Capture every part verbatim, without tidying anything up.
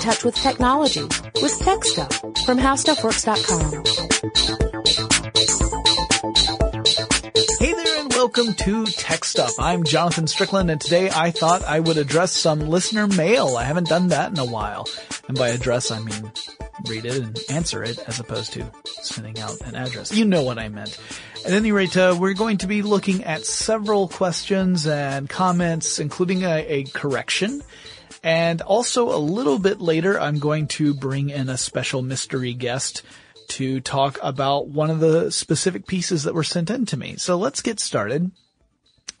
touch with technology with Tech Stuff from How Stuff Works dot com. Hey there and welcome to Tech Stuff. I'm Jonathan Strickland, and today I thought I would address some listener mail. I haven't done that in a while. And by address, I mean read it and answer it as opposed to spinning out an address. You know what I meant. At any rate, uh, we're going to be looking at several questions and comments, including a, a correction. And also a little bit later, I'm going to bring in a special mystery guest to talk about one of the specific pieces that were sent in to me. So let's get started.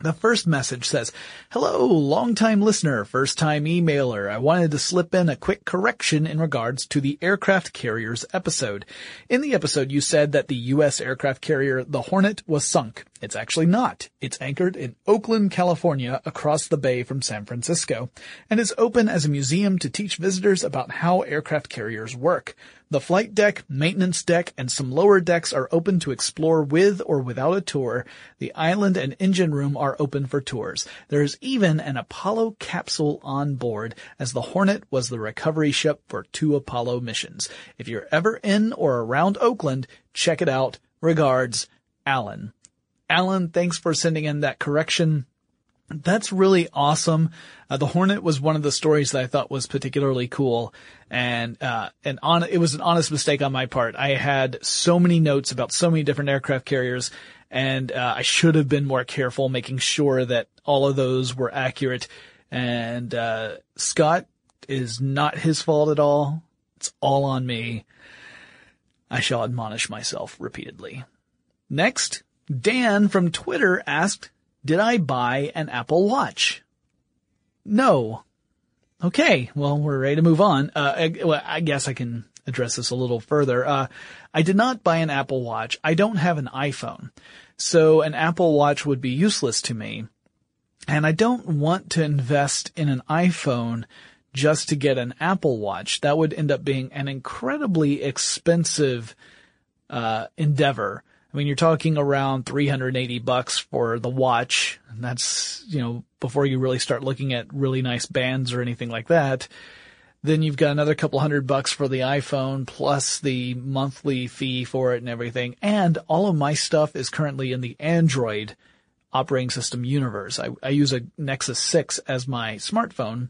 The first message says, hello, longtime listener, first time emailer. I wanted to slip in a quick correction in regards to the aircraft carriers episode. In the episode, you said that the U S aircraft carrier, the Hornet, was sunk. It's actually not. It's anchored in Oakland, California, across the bay from San Francisco, and is open as a museum to teach visitors about how aircraft carriers work. The flight deck, maintenance deck, and some lower decks are open to explore with or without a tour. The island and engine room are open for tours. There is even an Apollo capsule on board, as the Hornet was the recovery ship for two Apollo missions. If you're ever in or around Oakland, check it out. Regards, Alan. Alan, thanks for sending in that correction. That's really awesome. Uh, the Hornet was one of the stories that I thought was particularly cool. And, uh, and on, it was an honest mistake on my part. I had so many notes about so many different aircraft carriers, and, uh, I should have been more careful making sure that all of those were accurate. And, uh, Scott, is not his fault at all. It's all on me. I shall admonish myself repeatedly. Next, Dan from Twitter asked, did I buy an Apple Watch? No. Okay. Well, we're ready to move on. Uh, I, well, I guess I can address this a little further. Uh, I did not buy an Apple Watch. I don't have an iPhone, so an Apple Watch would be useless to me. And I don't want to invest in an iPhone just to get an Apple Watch. That would end up being an incredibly expensive, uh, endeavor. I mean, you're talking around three hundred eighty bucks for the watch, and that's, you know, before you really start looking at really nice bands or anything like that. Then you've got another couple hundred bucks for the iPhone, plus the monthly fee for it and everything. And all of my stuff is currently in the Android operating system universe. I, I use a Nexus six as my smartphone.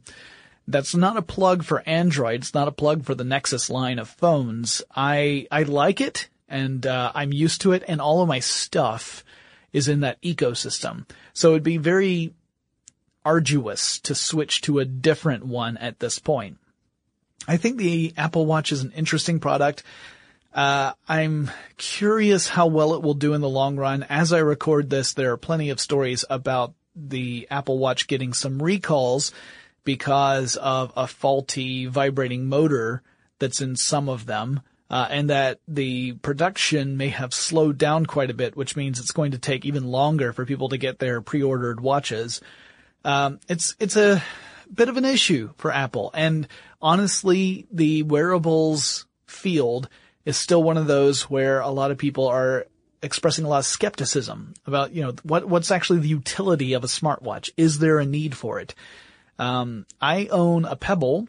That's not a plug for Android. It's not a plug for the Nexus line of phones. I, I like it. And, uh, I'm used to it, and all of my stuff is in that ecosystem. So it'd be very arduous to switch to a different one at this point. I think the Apple Watch is an interesting product. Uh, I'm curious how well it will do in the long run. As I record this, there are plenty of stories about the Apple Watch getting some recalls because of a faulty vibrating motor that's in some of them. Uh, and that the production may have slowed down quite a bit, which means it's going to take even longer for people to get their pre-ordered watches. Um, it's, it's a bit of an issue for Apple. And honestly, the wearables field is still one of those where a lot of people are expressing a lot of skepticism about, you know, what, what's actually the utility of a smartwatch? Is there a need for it? Um, I own a Pebble,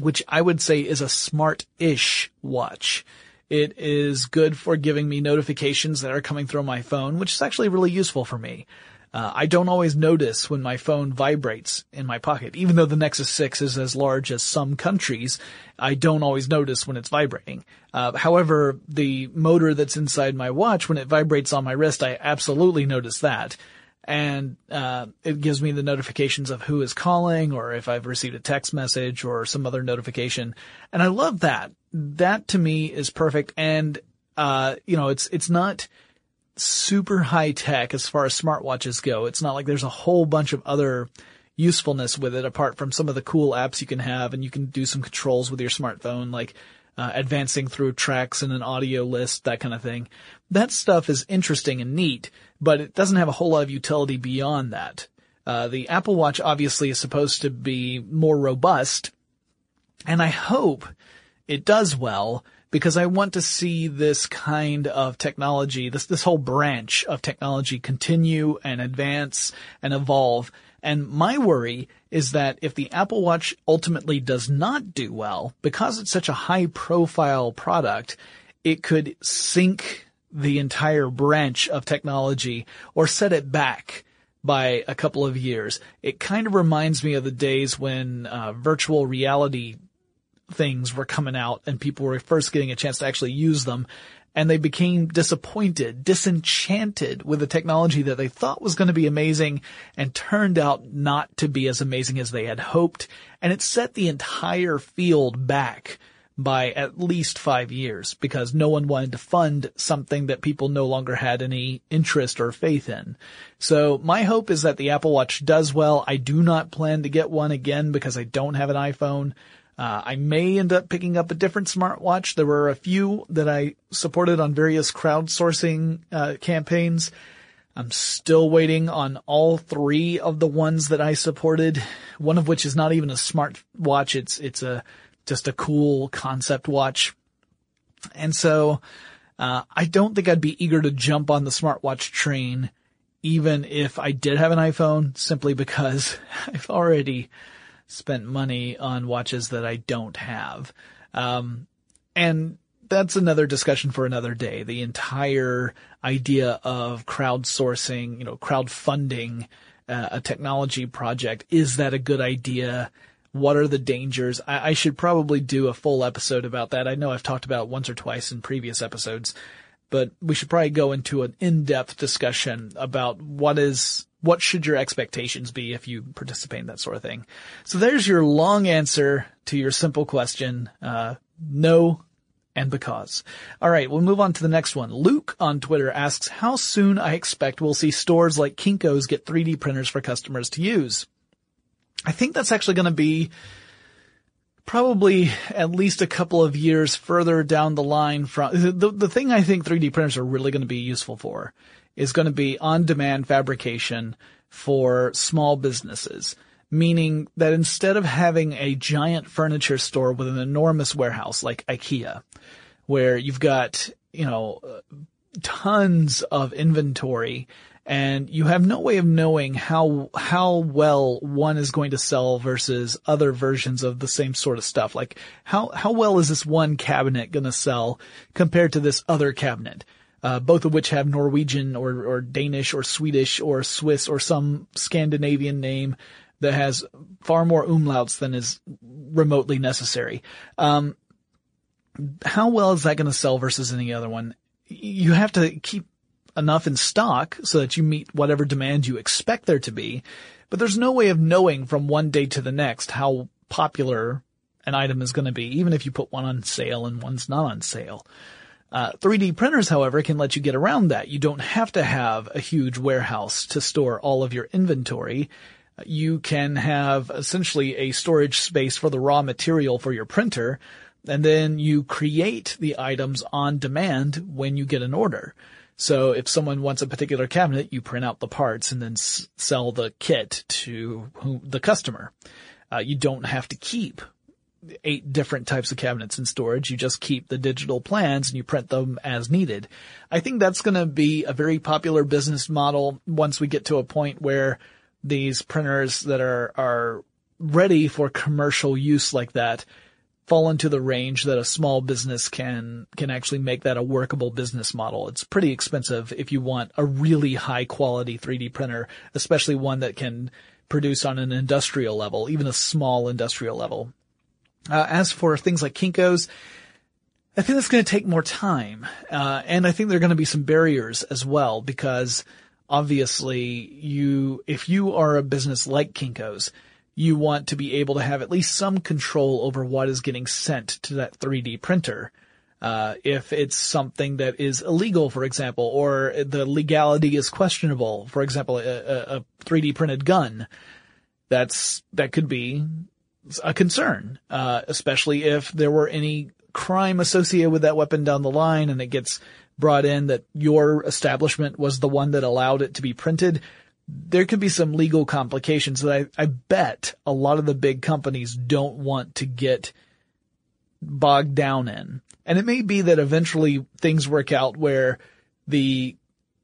which I would say is a smart-ish watch. It is good for giving me notifications that are coming through my phone, which is actually really useful for me. Uh, I don't always notice when my phone vibrates in my pocket. Even though the Nexus six is as large as some countries, I don't always notice when it's vibrating. Uh, however, the motor that's inside my watch, when it vibrates on my wrist, I absolutely notice that. And, uh, it gives me the notifications of who is calling or if I've received a text message or some other notification. And I love that. That to me is perfect. And, uh, you know, it's, it's not super high tech as far as smartwatches go. It's not like there's a whole bunch of other usefulness with it apart from some of the cool apps you can have, and you can do some controls with your smartphone, like, uh, advancing through tracks and an audio list, that kind of thing. That stuff is interesting and neat, but it doesn't have a whole lot of utility beyond that. Uh, the Apple Watch obviously is supposed to be more robust, and I hope it does well, because I want to see this kind of technology, this, this whole branch of technology continue and advance and evolve. And my worry is that if the Apple Watch ultimately does not do well, because it's such a high-profile product, it could sink the entire branch of technology or set it back by a couple of years. It kind of reminds me of the days when uh, virtual reality things were coming out and people were first getting a chance to actually use them. And they became disappointed, disenchanted with the technology that they thought was going to be amazing and turned out not to be as amazing as they had hoped. And it set the entire field back by at least five years because no one wanted to fund something that people no longer had any interest or faith in. So my hope is that the Apple Watch does well. I do not plan to get one again because I don't have an iPhone. Uh, I may end up picking up a different smartwatch. There were a few that I supported on various crowdsourcing uh, campaigns. I'm still waiting on all three of the ones that I supported, one of which is not even a smartwatch. It's it's a just a cool concept watch. And so uh I don't think I'd be eager to jump on the smartwatch train, even if I did have an iPhone, simply because I've already spent money on watches that I don't have. Um, and that's another discussion for another day. The entire idea of crowdsourcing, you know, crowdfunding uh, a technology project. Is that a good idea? What are the dangers? I, I should probably do a full episode about that. I know I've talked about it once or twice in previous episodes, but we should probably go into an in-depth discussion about what is What should your expectations be if you participate in that sort of thing? So there's your long answer to your simple question. Uh, no and because. All right, we'll move on to the next one. Luke on Twitter asks, how soon I expect we'll see stores like Kinko's get three D printers for customers to use? I think that's actually going to be probably at least a couple of years further down the line from the, the thing I think three D printers are really going to be useful for is going to be on-demand fabrication for small businesses, meaning that instead of having a giant furniture store with an enormous warehouse like IKEA, where you've got, you know, tons of inventory and you have no way of knowing how how well one is going to sell versus other versions of the same sort of stuff. Like, how, how well is this one cabinet going to sell compared to this other cabinet? Uh, both of which have Norwegian or, or Danish or Swedish or Swiss or some Scandinavian name that has far more umlauts than is remotely necessary. Um, how well is that going to sell versus any other one? You have to keep enough in stock so that you meet whatever demand you expect there to be, but there's no way of knowing from one day to the next how popular an item is going to be, even if you put one on sale and one's not on sale. Uh, three D printers, however, can let you get around that. You don't have to have a huge warehouse to store all of your inventory. You can have essentially a storage space for the raw material for your printer, and then you create the items on demand when you get an order. So if someone wants a particular cabinet, you print out the parts and then s- sell the kit to who, the customer. Uh, you don't have to keep eight different types of cabinets in storage. You just keep the digital plans and you print them as needed. I think that's going to be a very popular business model once we get to a point where these printers that are, are ready for commercial use like that fall into the range that a small business can, can actually make that a workable business model. It's pretty expensive if you want a really high quality three D printer, especially one that can produce on an industrial level, even a small industrial level. Uh, as for things like Kinko's, I think that's going to take more time. Uh, and I think there are going to be some barriers as well, because obviously you, if you are a business like Kinko's, you want to be able to have at least some control over what is getting sent to that three D printer. Uh, if it's something that is illegal, for example, or the legality is questionable, for example, a, a three D printed gun, that's, that could be a concern, uh, especially if there were any crime associated with that weapon down the line and it gets brought in that your establishment was the one that allowed it to be printed. There could be some legal complications that I, I bet a lot of the big companies don't want to get bogged down in. And it may be that eventually things work out where the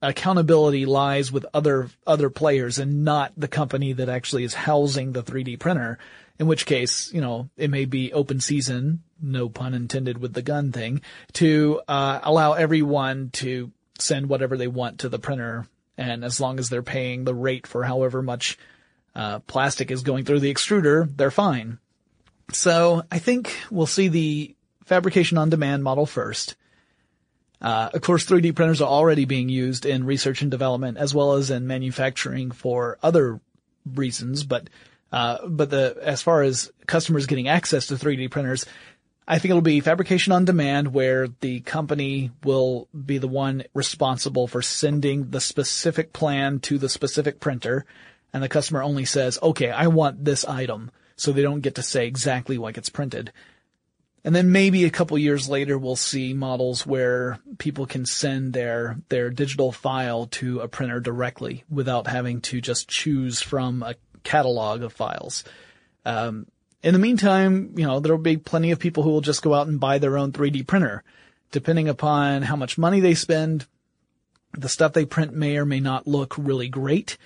accountability lies with other other players and not the company that actually is housing the three D printer, in which case, you know, it may be open season, no pun intended with the gun thing, to uh allow everyone to send whatever they want to the printer. And as long as they're paying the rate for however much uh plastic is going through the extruder, they're fine. So I think we'll see the fabrication on demand model first. Uh, of course, three D printers are already being used in research and development as well as in manufacturing for other reasons. But, uh, but the, as far as customers getting access to three D printers, I think it'll be fabrication on demand where the company will be the one responsible for sending the specific plan to the specific printer. And the customer only says, okay, I want this item. So they don't get to say exactly what gets printed. And then maybe a couple years later, we'll see models where people can send their, their digital file to a printer directly without having to just choose from a catalog of files. Um, in the meantime, you know, there'll be plenty of people who will just go out and buy their own three D printer. Depending upon how much money they spend, the stuff they print may or may not look really great,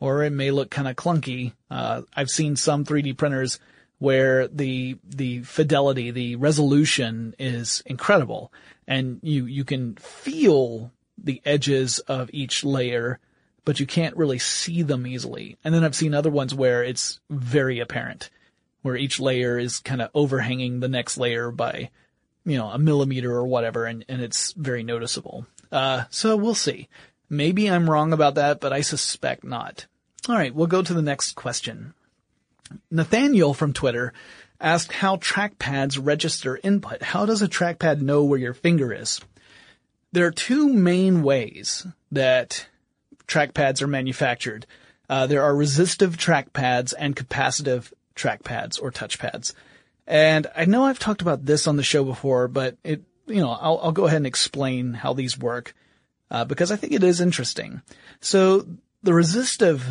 or it may look kind of clunky. Uh, I've seen some three D printers where the, the fidelity, the resolution is incredible. And you, you can feel the edges of each layer, but you can't really see them easily. And then I've seen other ones where it's very apparent, where each layer is kind of overhanging the next layer by, you know, a millimeter or whatever. And, and it's very noticeable. Uh, so we'll see. Maybe I'm wrong about that, but I suspect not. All right. We'll go to the next question. Nathaniel from Twitter asked how trackpads register input. How does a trackpad know where your finger is? There are two main ways that trackpads are manufactured. Uh, there are resistive trackpads and capacitive trackpads or touchpads. And I know I've talked about this on the show before, but it, you know, I'll, I'll go ahead and explain how these work, uh, because I think it is interesting. So the resistive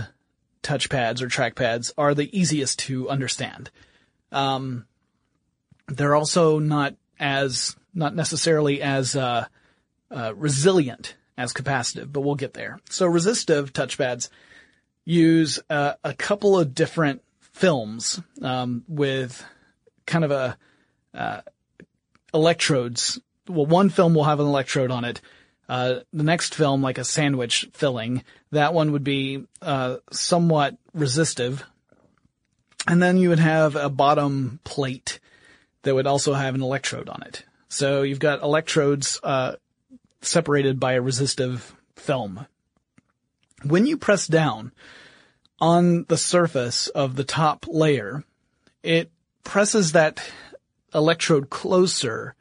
touchpads or trackpads are the easiest to understand. Um, they're also not as, not necessarily as, uh, uh, resilient as capacitive, but we'll get there. So resistive touchpads use, uh, a couple of different films, um, with kind of a, uh, electrodes. Well, one film will have an electrode on it. Uh, the next film, like a sandwich filling, that one would be, uh, somewhat resistive. And then you would have a bottom plate that would also have an electrode on it. So you've got electrodes, uh, separated by a resistive film. When you press down on the surface of the top layer, it presses that electrode closer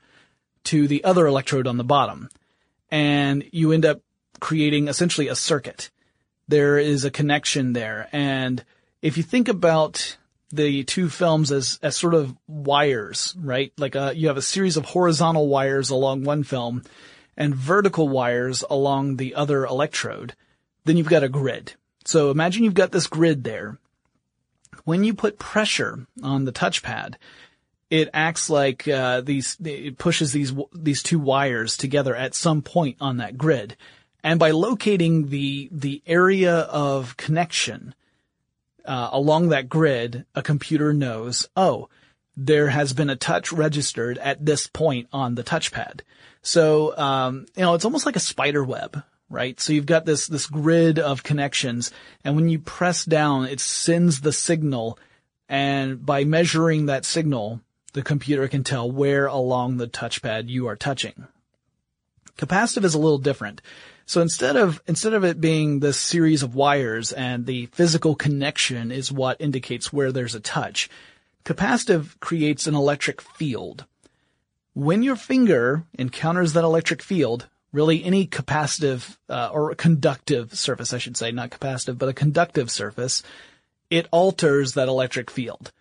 to the other electrode on the bottom. And you end up creating essentially a circuit. There is a connection there. And if you think about the two films as, as sort of wires, right? Like a, you have a series of horizontal wires along one film and vertical wires along the other electrode. Then you've got a grid. So imagine you've got this grid there. When you put pressure on the touchpad, it acts like, uh, these, it pushes these, these two wires together at some point on that grid. And by locating the, the area of connection, uh, along that grid, a computer knows, oh, there has been a touch registered at this point on the touchpad. So, um, you know, it's almost like a spider web, right? So you've got this, this grid of connections. And when you press down, it sends the signal. And by measuring that signal, the computer can tell where along the touchpad you are touching. Capacitive is a little different. So instead of, instead of it being this series of wires and the physical connection is what indicates where there's a touch, capacitive creates an electric field. When your finger encounters that electric field, really any capacitive, uh, or conductive surface, I should say, not capacitive, but a conductive surface, it alters that electric field.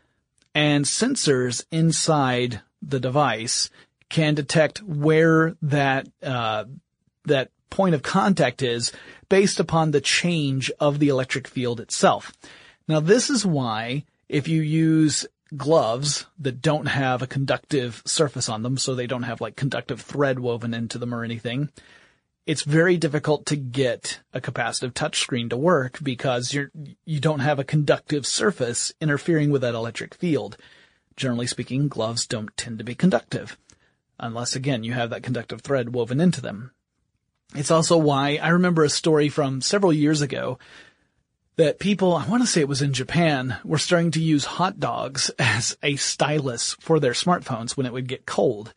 And sensors inside the device can detect where that, uh, that point of contact is based upon the change of the electric field itself. Now, this is why if you use gloves that don't have a conductive surface on them, so they don't have like conductive thread woven into them or anything, it's very difficult to get a capacitive touchscreen to work because you're, you don't have a conductive surface interfering with that electric field. Generally speaking, gloves don't tend to be conductive, unless, again, you have that conductive thread woven into them. It's also why I remember a story from several years ago that people, I want to say it was in Japan, were starting to use hot dogs as a stylus for their smartphones when it would get cold.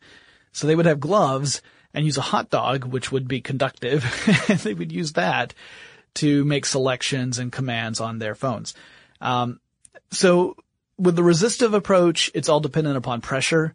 So they would have gloves and use a hot dog, which would be conductive, and they would use that to make selections and commands on their phones. Um, so with the resistive approach, it's all dependent upon pressure.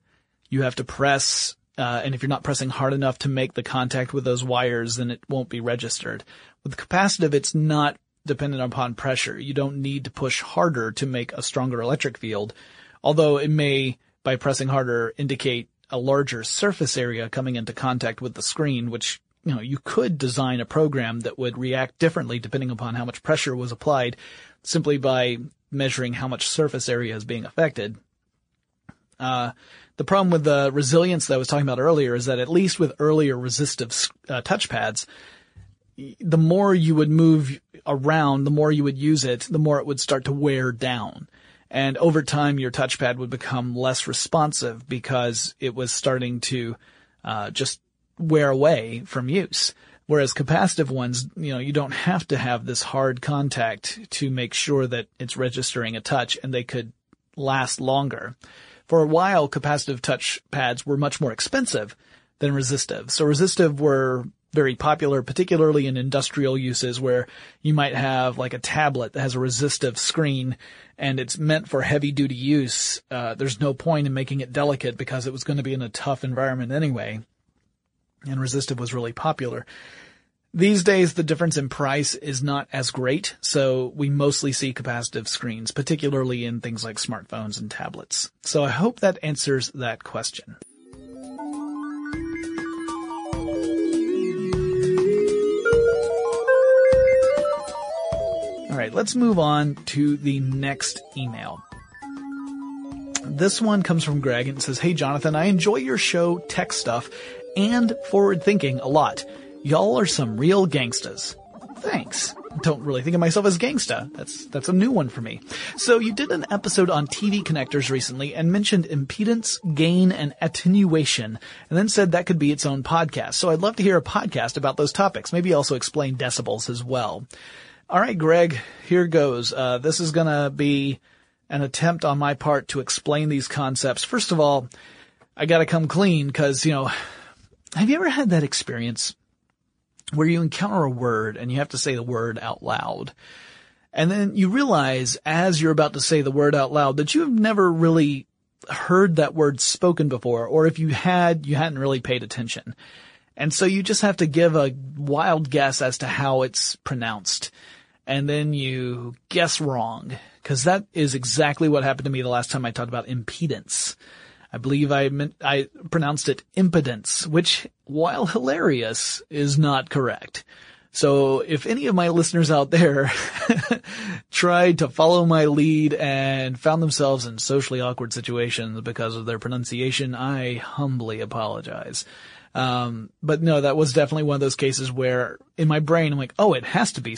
You have to press, uh, and if you're not pressing hard enough to make the contact with those wires, then it won't be registered. With capacitive, it's not dependent upon pressure. You don't need to push harder to make a stronger electric field, although it may, by pressing harder, indicate a larger surface area coming into contact with the screen, which, you know, you could design a program that would react differently depending upon how much pressure was applied simply by measuring how much surface area is being affected. Uh, the problem with the resilience that I was talking about earlier is that at least with earlier resistive uh, touchpads, the more you would move around, the more you would use it, the more it would start to wear down. And over time, your touchpad would become less responsive because it was starting to uh just wear away from use. Whereas capacitive ones, you know, you don't have to have this hard contact to make sure that it's registering a touch, and they could last longer. For a while, capacitive touchpads were much more expensive than resistive. So resistive were very popular, particularly in industrial uses where you might have like a tablet that has a resistive screen and it's meant for heavy duty use. Uh, there's no point in making it delicate because it was going to be in a tough environment anyway. And resistive was really popular. These days, the difference in price is not as great. So we mostly see capacitive screens, particularly in things like smartphones and tablets. So I hope that answers that question. All right, let's move on to the next email. This one comes from Greg and it says, "Hey, Jonathan, I enjoy your show, Tech Stuff, and forward thinking a lot. Y'all are some real gangstas." Thanks. Don't really think of myself as gangsta. That's, that's a new one for me. So you did an episode on T V connectors recently and mentioned impedance, gain, and attenuation, and then said that could be its own podcast. So I'd love to hear a podcast about those topics. Maybe also explain decibels as well. All right, Greg, here goes. Uh, this is going to be an attempt on my part to explain these concepts. First of all, I got to come clean because, you know, have you ever had that experience where you encounter a word and you have to say the word out loud? And then you realize as you're about to say the word out loud that you've never really heard that word spoken before, or if you had, you hadn't really paid attention. And so you just have to give a wild guess as to how it's pronounced. And then you guess wrong, because that is exactly what happened to me the last time I talked about impedance. I believe I meant, I pronounced it impedance, which, while hilarious, is not correct. So if any of my listeners out there tried to follow my lead and found themselves in socially awkward situations because of their pronunciation, I humbly apologize. Um, but no, that was definitely one of those cases where in my brain, I'm like, oh, it has to be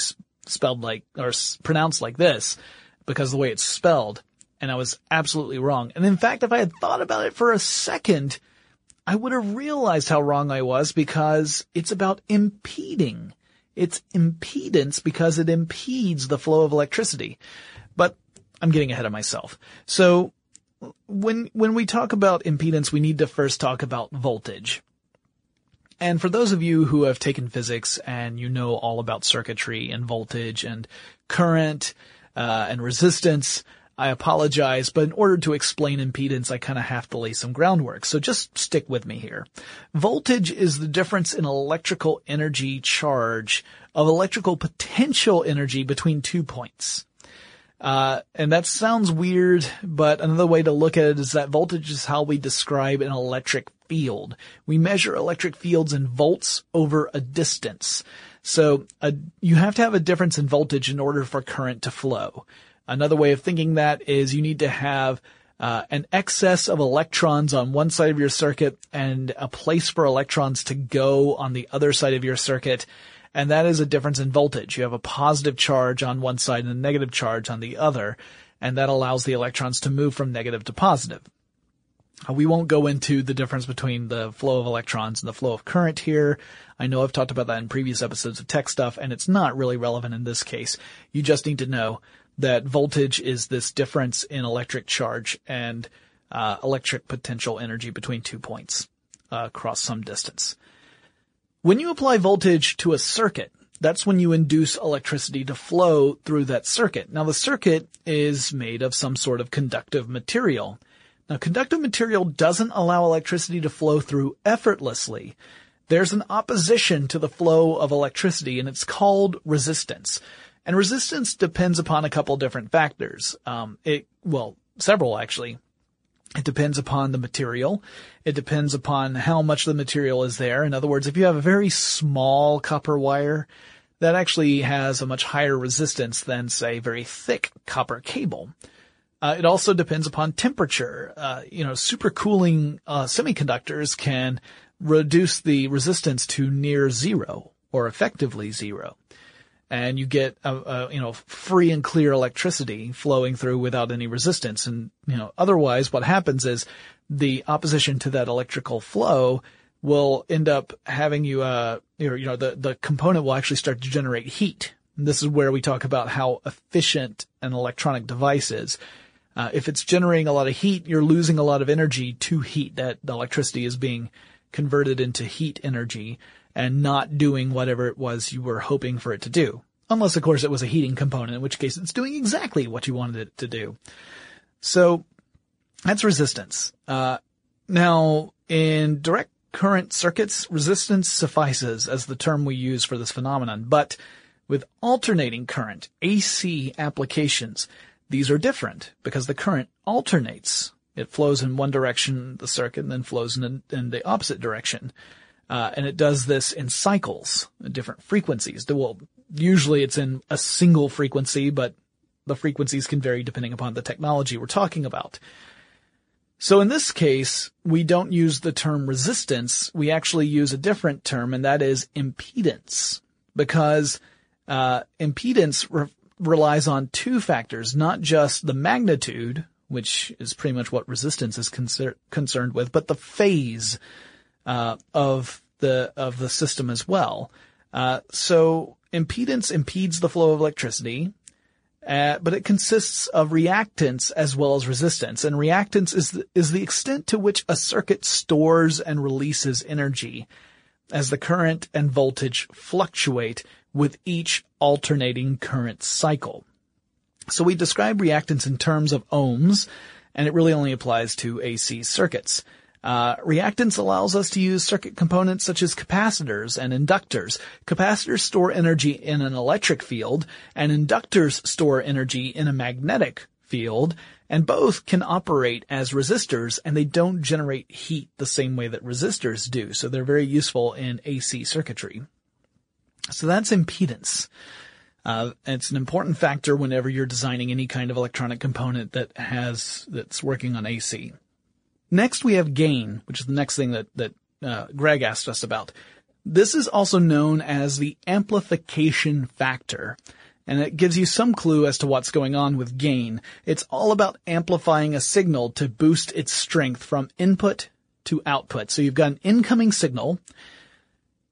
spelled like, or pronounced like this because of the way it's spelled. And I was absolutely wrong. And in fact, if I had thought about it for a second, I would have realized how wrong I was, because it's about impeding. It's impedance because it impedes the flow of electricity. But I'm getting ahead of myself. So when, when we talk about impedance, we need to first talk about voltage. And for those of you who have taken physics and you know all about circuitry and voltage and current uh, and resistance, I apologize, but in order to explain impedance, I kind of have to lay some groundwork. So just stick with me here. Voltage is the difference in electrical energy charge of electrical potential energy between two points. Uh, and that sounds weird, but another way to look at it is that voltage is how we describe an electric field. We measure electric fields in volts over a distance. So uh, you have to have a difference in voltage in order for current to flow. Another way of thinking that is you need to have uh, an excess of electrons on one side of your circuit and a place for electrons to go on the other side of your circuit. And that is a difference in voltage. You have a positive charge on one side and a negative charge on the other, and that allows the electrons to move from negative to positive. We won't go into the difference between the flow of electrons and the flow of current here. I know I've talked about that in previous episodes of Tech Stuff, and it's not really relevant in this case. You just need to know that voltage is this difference in electric charge and uh, electric potential energy between two points uh, across some distance. When you apply voltage to a circuit, that's when you induce electricity to flow through that circuit. Now, the circuit is made of some sort of conductive material. Now, conductive material doesn't allow electricity to flow through effortlessly. There's an opposition to the flow of electricity, and it's called resistance. And resistance depends upon a couple different factors. Um, it, well, several actually. It depends upon the material. It depends upon how much the material is there. In other words, if you have a very small copper wire, that actually has a much higher resistance than, say, very thick copper cable. Uh, it also depends upon temperature. Uh, you know, supercooling uh, semiconductors can reduce the resistance to near zero or effectively zero. And you get, a, a, you know, free and clear electricity flowing through without any resistance. And, you know, otherwise what happens is the opposition to that electrical flow will end up having you, uh, you know, the, the component will actually start to generate heat. And this is where we talk about how efficient an electronic device is. Uh, if it's generating a lot of heat, you're losing a lot of energy to heat. That the electricity is being converted into heat energy and not doing whatever it was you were hoping for it to do. Unless, of course, it was a heating component, in which case it's doing exactly what you wanted it to do. So that's resistance. Uh, now, in direct current circuits, resistance suffices as the term we use for this phenomenon. But with alternating current, A C applications, these are different because the current alternates. It flows in one direction, the circuit, and then flows in, in the opposite direction. Uh, and it does this in cycles, different frequencies. Well, usually it's in a single frequency, but the frequencies can vary depending upon the technology we're talking about. So in this case, we don't use the term resistance. We actually use a different term, and that is impedance, because uh impedance re- relies on two factors, not just the magnitude, which is pretty much what resistance is concer- concerned with, but the phase Uh, of the, of the system as well. Uh, so impedance impedes the flow of electricity, uh, but it consists of reactance as well as resistance. And reactance is, the, is the extent to which a circuit stores and releases energy as the current and voltage fluctuate with each alternating current cycle. So we describe reactance in terms of ohms, and it really only applies to A C circuits. Uh, reactance allows us to use circuit components such as capacitors and inductors. Capacitors store energy in an electric field, and inductors store energy in a magnetic field, and both can operate as resistors, and they don't generate heat the same way that resistors do, so they're very useful in A C circuitry. So that's impedance. Uh, it's an important factor whenever you're designing any kind of electronic component that has, that's working on A C. Next, we have gain, which is the next thing that, that uh, Greg asked us about. This is also known as the amplification factor, and it gives you some clue as to what's going on with gain. It's all about amplifying a signal to boost its strength from input to output. So you've got an incoming signal,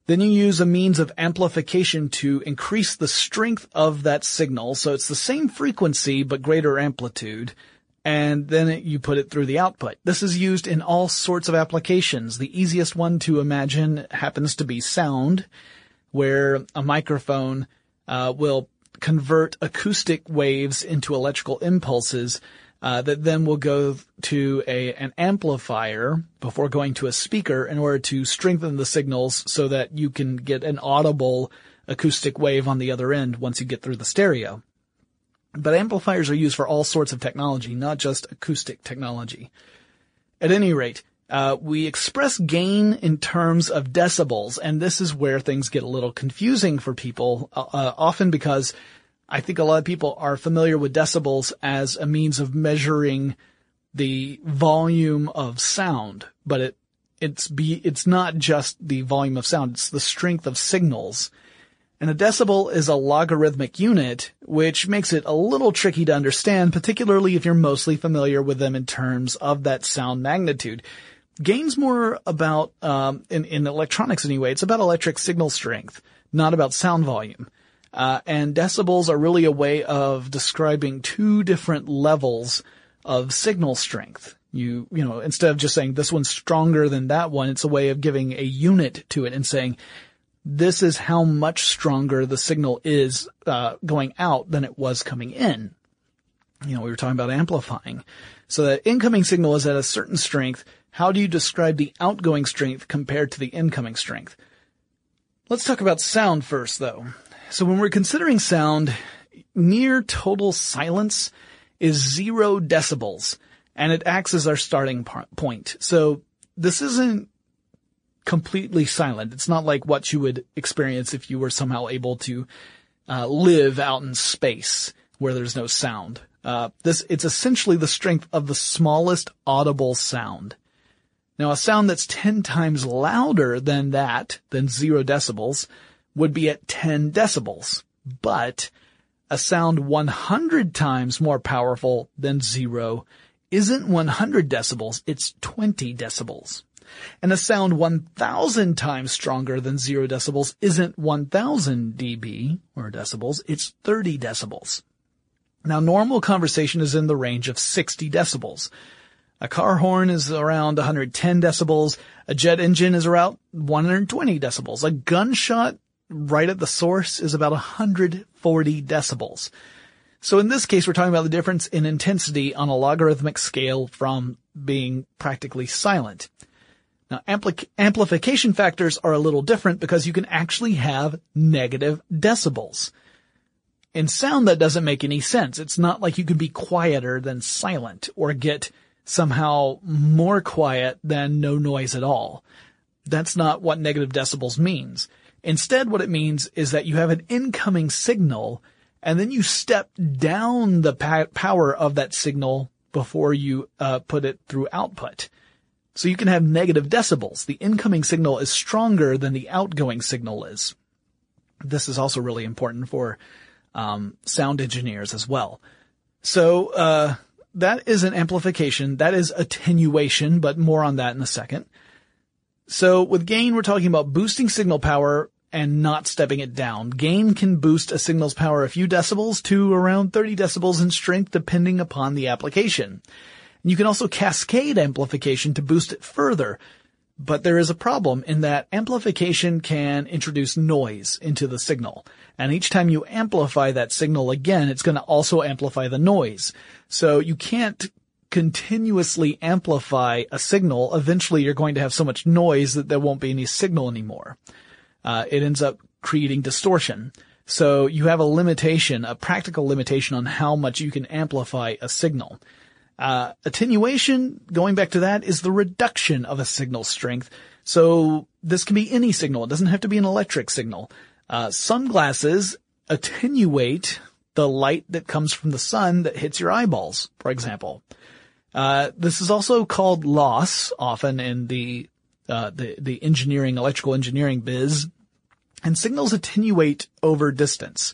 then you use a means of amplification to increase the strength of that signal. So it's the same frequency but greater amplitude. And then it, you put it through the output. This is used in all sorts of applications. The easiest one to imagine happens to be sound, where a microphone uh, will convert acoustic waves into electrical impulses uh, that then will go to a an amplifier before going to a speaker in order to strengthen the signals so that you can get an audible acoustic wave on the other end once you get through the stereo. But amplifiers are used for all sorts of technology, not just acoustic technology. At any rate, uh, we express gain in terms of decibels, and this is where things get a little confusing for people, uh, often because I think a lot of people are familiar with decibels as a means of measuring the volume of sound, but it it's be it's not just the volume of sound, it's the strength of signals. And a decibel is a logarithmic unit, which makes it a little tricky to understand, particularly if you're mostly familiar with them in terms of that sound magnitude. Gain's more about, um, in, in electronics anyway, it's about electric signal strength, not about sound volume. Uh, and decibels are really a way of describing two different levels of signal strength. You, you know, instead of just saying this one's stronger than that one, it's a way of giving a unit to it and saying, this is how much stronger the signal is uh going out than it was coming in. You know, we were talking about amplifying. So the incoming signal is at a certain strength. How do you describe the outgoing strength compared to the incoming strength? Let's talk about sound first, though. So when we're considering sound, near total silence is zero decibels, and it acts as our starting point. So this isn't completely silent. It's not like what you would experience if you were somehow able to uh live out in space where there's no sound. Uh this it's essentially the strength of the smallest audible sound. Now, a sound that's ten times louder than that, than zero decibels, would be at ten decibels. But a sound one hundred times more powerful than zero isn't one hundred decibels, it's twenty decibels. And a sound one thousand times stronger than zero decibels isn't one thousand dB, or decibels, it's thirty decibels. Now, normal conversation is in the range of sixty decibels. A car horn is around one hundred ten decibels. A jet engine is around one hundred twenty decibels. A gunshot right at the source is about one hundred forty decibels. So in this case, we're talking about the difference in intensity on a logarithmic scale from being practically silent. Now, ampli- amplification factors are a little different because you can actually have negative decibels. In sound, that doesn't make any sense. It's not like you can be quieter than silent or get somehow more quiet than no noise at all. That's not what negative decibels means. Instead, what it means is that you have an incoming signal and then you step down the pa- power of that signal before you uh, put it through output. So you can have negative decibels. The incoming signal is stronger than the outgoing signal is. This is also really important for um, sound engineers as well. So uh that is an amplification. That is attenuation, but more on that in a second. So with gain, we're talking about boosting signal power and not stepping it down. Gain can boost a signal's power a few decibels to around thirty decibels in strength, depending upon the application. You can also cascade amplification to boost it further, but there is a problem in that amplification can introduce noise into the signal. And each time you amplify that signal again, it's going to also amplify the noise. So you can't continuously amplify a signal. Eventually, you're going to have so much noise that there won't be any signal anymore. Uh, it ends up creating distortion. So you have a limitation, a practical limitation on how much you can amplify a signal. Uh, attenuation, going back to that, is the reduction of a signal strength. So this can be any signal. It doesn't have to be an electric signal. Uh, sunglasses attenuate the light that comes from the sun that hits your eyeballs, for example. Uh, this is also called loss, often in the, uh, the, the engineering, electrical engineering biz. And signals attenuate over distance.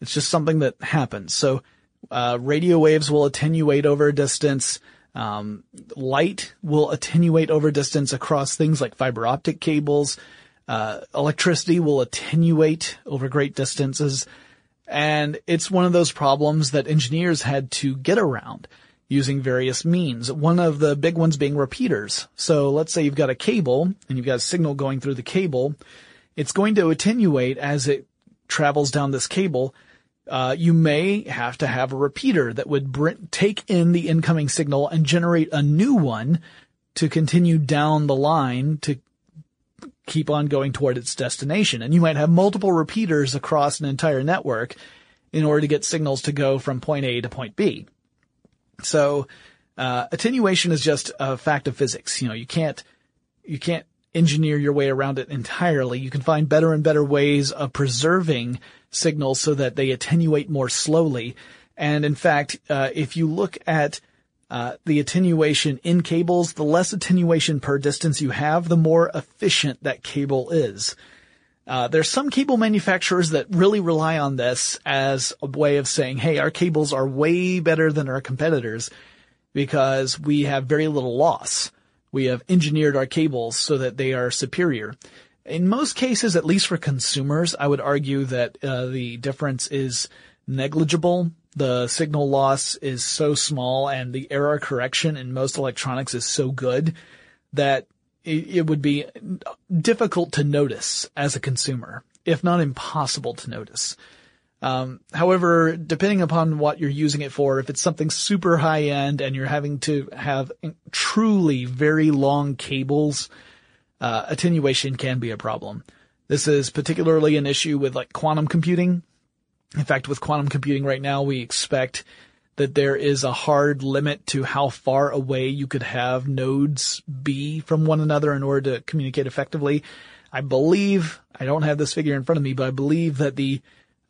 It's just something that happens. So, Uh, radio waves will attenuate over distance. Um, light will attenuate over distance across things like fiber optic cables. Uh, electricity will attenuate over great distances. And it's one of those problems that engineers had to get around using various means. One of the big ones being repeaters. So let's say you've got a cable and you've got a signal going through the cable. It's going to attenuate as it travels down this cable. Uh, you may have to have a repeater that would br- take in the incoming signal and generate a new one to continue down the line to keep on going toward its destination. And you might have multiple repeaters across an entire network in order to get signals to go from point A to point B. So, uh, attenuation is just a fact of physics. You know, you can't, you can't engineer your way around it entirely. You can find better and better ways of preserving signals so that they attenuate more slowly. And in fact, uh, if you look at Uh, the attenuation in cables, the less attenuation per distance you have, the more efficient that cable is. Uh, there's some cable manufacturers that really rely on this as a way of saying, hey, our cables are way better than our competitors because we have very little loss. We have engineered our cables so that they are superior. In most cases, at least for consumers, I would argue that uh, the difference is negligible. The signal loss is so small and the error correction in most electronics is so good that it would be difficult to notice as a consumer, if not impossible to notice. Um, however, depending upon what you're using it for, if it's something super high end and you're having to have truly very long cables, uh, attenuation can be a problem. This is particularly an issue with like quantum computing. In fact, with quantum computing right now, we expect that there is a hard limit to how far away you could have nodes be from one another in order to communicate effectively. I believe, I don't have this figure in front of me, but I believe that the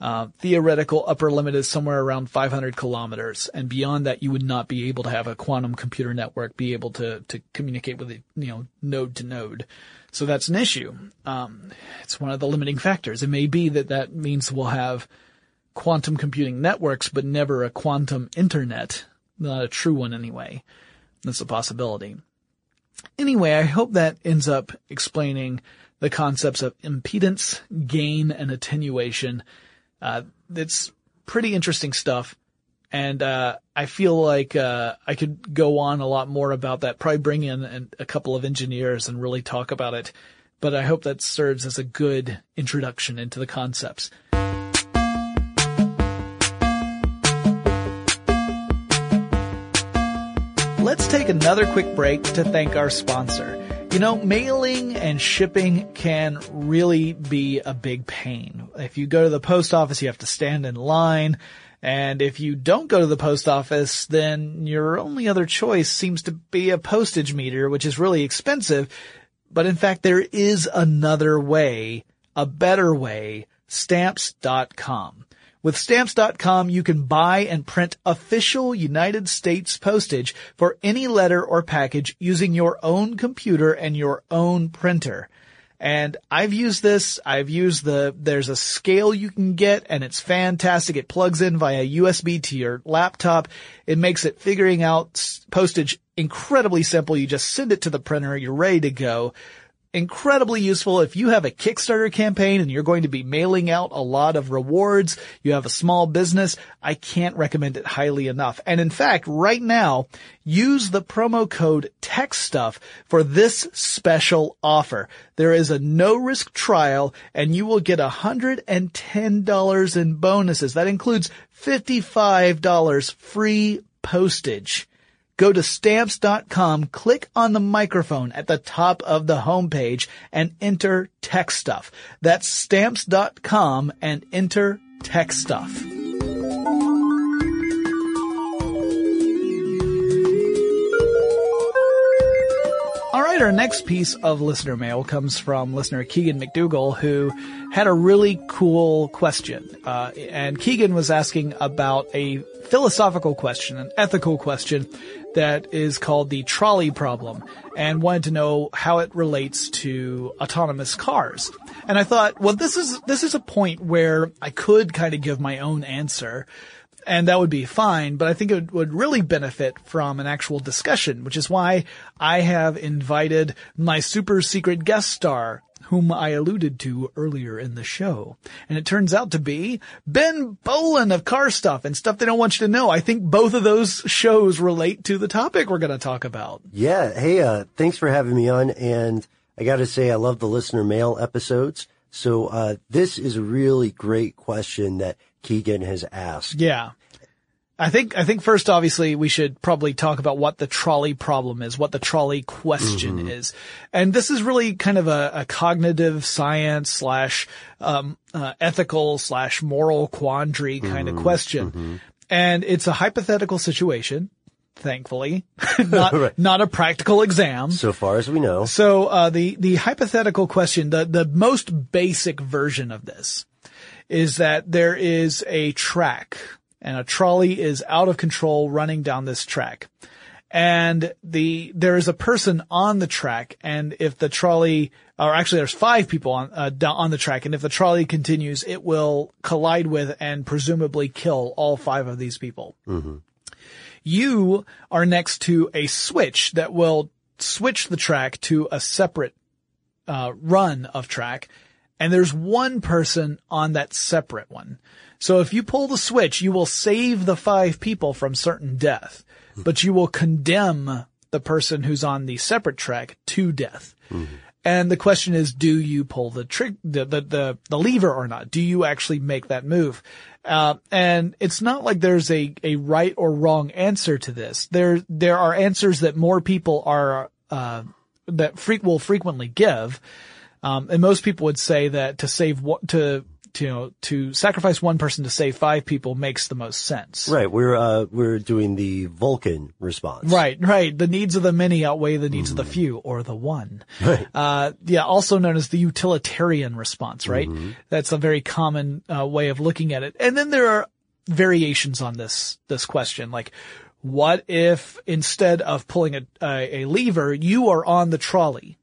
uh, theoretical upper limit is somewhere around five hundred kilometers. And beyond that, you would not be able to have a quantum computer network be able to, to communicate with, the, you know, node to node. So that's an issue. Um, it's one of the limiting factors. It may be that that means we'll have quantum computing networks, but never a quantum internet. Not a true one anyway. That's a possibility. Anyway, I hope that ends up explaining the concepts of impedance, gain, and attenuation. Uh, it's pretty interesting stuff. And, uh, I feel like, uh, I could go on a lot more about that, probably bring in a couple of engineers and really talk about it. But I hope that serves as a good introduction into the concepts. Let's take another quick break to thank our sponsor. You know, mailing and shipping can really be a big pain. If you go to the post office, you have to stand in line. And if you don't go to the post office, then your only other choice seems to be a postage meter, which is really expensive. But in fact, there is another way, a better way, stamps dot com. With Stamps dot com, you can buy and print official United States postage for any letter or package using your own computer and your own printer. And I've used this. I've used the, there's a scale you can get, and it's fantastic. It plugs in via U S B to your laptop. It makes it figuring out postage incredibly simple. You just send it to the printer. You're ready to go. Incredibly useful if you have a Kickstarter campaign and you're going to be mailing out a lot of rewards, you have a small business, I can't recommend it highly enough. And in fact, right now, use the promo code TechStuff for this special offer. There is a no-risk trial and you will get one hundred ten dollars in bonuses. That includes fifty-five dollars free postage. Go to stamps dot com, click on the microphone at the top of the homepage and enter Tech Stuff. That's stamps dot com and enter Tech Stuff. All right, our next piece of listener mail comes from listener Keegan McDougal, who had a really cool question. Uh, and Keegan was asking about a philosophical question, an ethical question that is called the trolley problem, and wanted to know how it relates to autonomous cars. And I thought, well, this is, this is a point where I could kind of give my own answer. And that would be fine, but I think it would really benefit from an actual discussion, which is why I have invited my super secret guest star, whom I alluded to earlier in the show. And it turns out to be Ben Bolan of Car Stuff and Stuff They Don't Want You to Know. I think both of those shows relate to the topic we're going to talk about. Yeah. Hey, uh, thanks for having me on. And I got to say, I love the listener mail episodes. So uh this is a really great question that Keegan has asked. Yeah. I think, I think first, obviously, we should probably talk about what the trolley problem is, what the trolley question mm-hmm. is. And this is really kind of a, a cognitive science slash, um, uh, ethical slash moral quandary kind mm-hmm. of question. Mm-hmm. And it's a hypothetical situation. Thankfully, not, right. not a practical exam. So far as we know. So, uh, the, the hypothetical question, the, the most basic version of this is that there is a track and a trolley is out of control running down this track. and the there is a person on the track, and if the trolley, or actually there's five people on uh, on the track, and if the trolley continues, it will collide with and presumably kill all five of these people. Mm-hmm. You are next to a switch that will switch the track to a separate uh run of track, and there's one person on that separate one. So if you pull the switch, you will save the five people from certain death, but you will condemn the person who's on the separate track to death. Mm-hmm. And the question is, do you pull the trick, the, the, the, the lever or not? Do you actually make that move? Uh, and it's not like there's a, a right or wrong answer to this. There, there are answers that more people are, uh, that freak will frequently give. Um, and most people would say that to save what, to, To, you know, to sacrifice one person to save five people makes the most sense. Right. We're, uh, we're doing the Vulcan response. Right, right. The needs of the many outweigh the needs mm. of the few or the one. Right. Uh, yeah, also known as the utilitarian response, right? Mm-hmm. That's a very common, uh, way of looking at it. And then there are variations on this, this question. Like, what if instead of pulling a, a, a lever, you are on the trolley?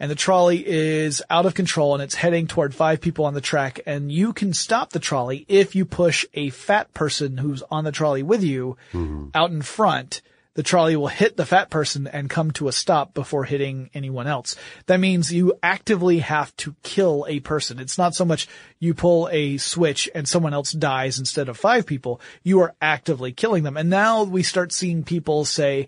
And the trolley is out of control and it's heading toward five people on the track, and you can stop the trolley if you push a fat person who's on the trolley with you mm-hmm. out in front. The trolley will hit the fat person and come to a stop before hitting anyone else. That means you actively have to kill a person. It's not so much you pull a switch and someone else dies instead of five people. You are actively killing them. And now we start seeing people say,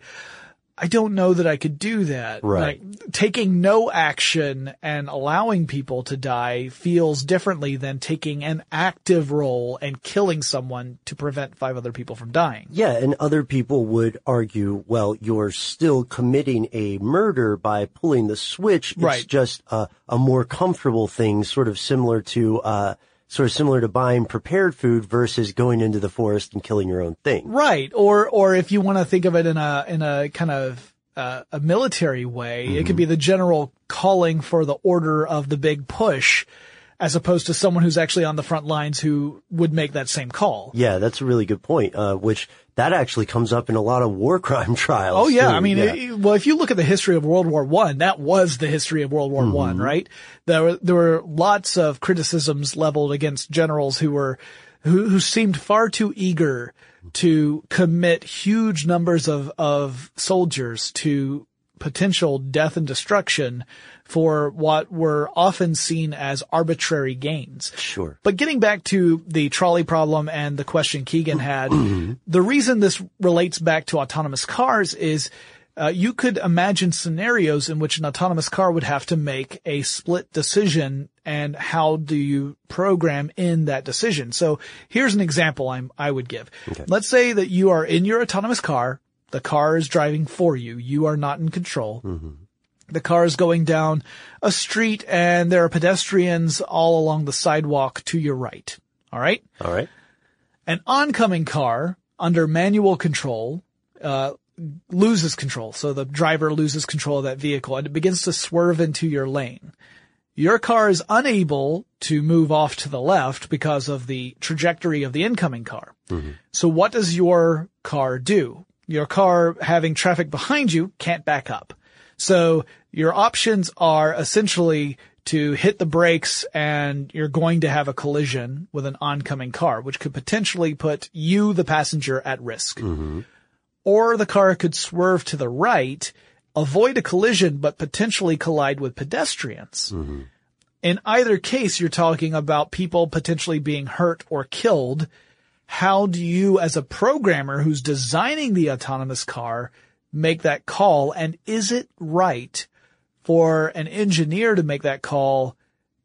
I don't know that I could do that. Right. Like, taking no action and allowing people to die feels differently than taking an active role and killing someone to prevent five other people from dying. Yeah, and other people would argue, well, you're still committing a murder by pulling the switch. It's right. just a, a more comfortable thing, sort of similar to uh Sort of similar to buying prepared food versus going into the forest and killing your own thing. Right. Or, or if you want to think of it in a, in a kind of, uh, a military way, mm-hmm. it could be the general calling for the order of the big push, as opposed to someone who's actually on the front lines who would make that same call. Yeah, that's a really good point, uh, which that actually comes up in a lot of war crime trials. Oh, yeah. Too. I mean, yeah. It, well, if you look at the history of World War One, that was the history of World War mm-hmm. One, right? There were, there were lots of criticisms leveled against generals who were, who, who seemed far too eager to commit huge numbers of, of soldiers to potential death and destruction for what were often seen as arbitrary gains. Sure. But getting back to the trolley problem and the question Keegan had, the reason this relates back to autonomous cars is uh, you could imagine scenarios in which an autonomous car would have to make a split decision, and how do you program in that decision? So here's an example I'm, I would give. Okay. Let's say that you are in your autonomous car. The car is driving for you. You are not in control. Mm-hmm. The car is going down a street, and there are pedestrians all along the sidewalk to your right. All right? All right. An oncoming car under manual control uh loses control. So the driver loses control of that vehicle, and it begins to swerve into your lane. Your car is unable to move off to the left because of the trajectory of the incoming car. Mm-hmm. So what does your car do? Your car, having traffic behind you, can't back up. So your options are essentially to hit the brakes, and you're going to have a collision with an oncoming car, which could potentially put you, the passenger, at risk. Mm-hmm. Or the car could swerve to the right, avoid a collision, but potentially collide with pedestrians. Mm-hmm. In either case, you're talking about people potentially being hurt or killed. How do you, as a programmer who's designing the autonomous car, make that call? And is it right for an engineer to make that call,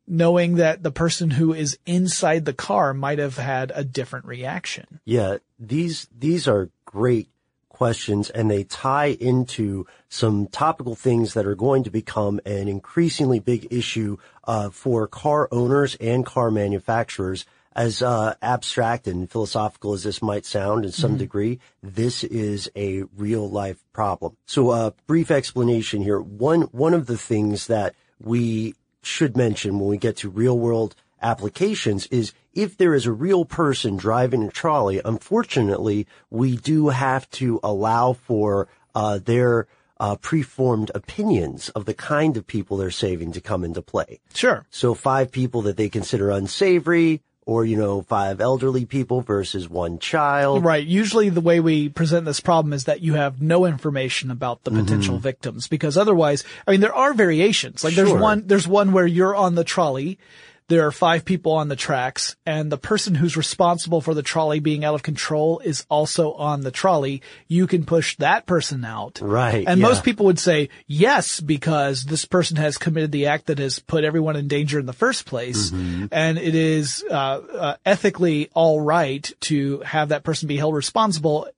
knowing that the person who is inside the car might have had a different reaction? Yeah, these these are great questions, and they tie into some topical things that are going to become an increasingly big issue uh, for car owners and car manufacturers. As uh abstract and philosophical as this might sound in some mm-hmm. degree, this is a real life problem. So a uh, brief explanation here. One one of the things that we should mention when we get to real world applications is if there is a real person driving a trolley, unfortunately, we do have to allow for uh, their uh, preformed opinions of the kind of people they're saving to come into play. Sure. So five people that they consider unsavory, or, you know, five elderly people versus one child. Right. Usually the way we present this problem is that you have no information about the potential mm-hmm. victims, because otherwise, I mean, there are variations. Like sure. there's one, there's one where you're on the trolley. There are five people on the tracks, and the person who's responsible for the trolley being out of control is also on the trolley. You can push that person out. Right. And yeah. most people would say yes, because this person has committed the act that has put everyone in danger in the first place. Mm-hmm. And it is uh, uh ethically all right to have that person be held responsible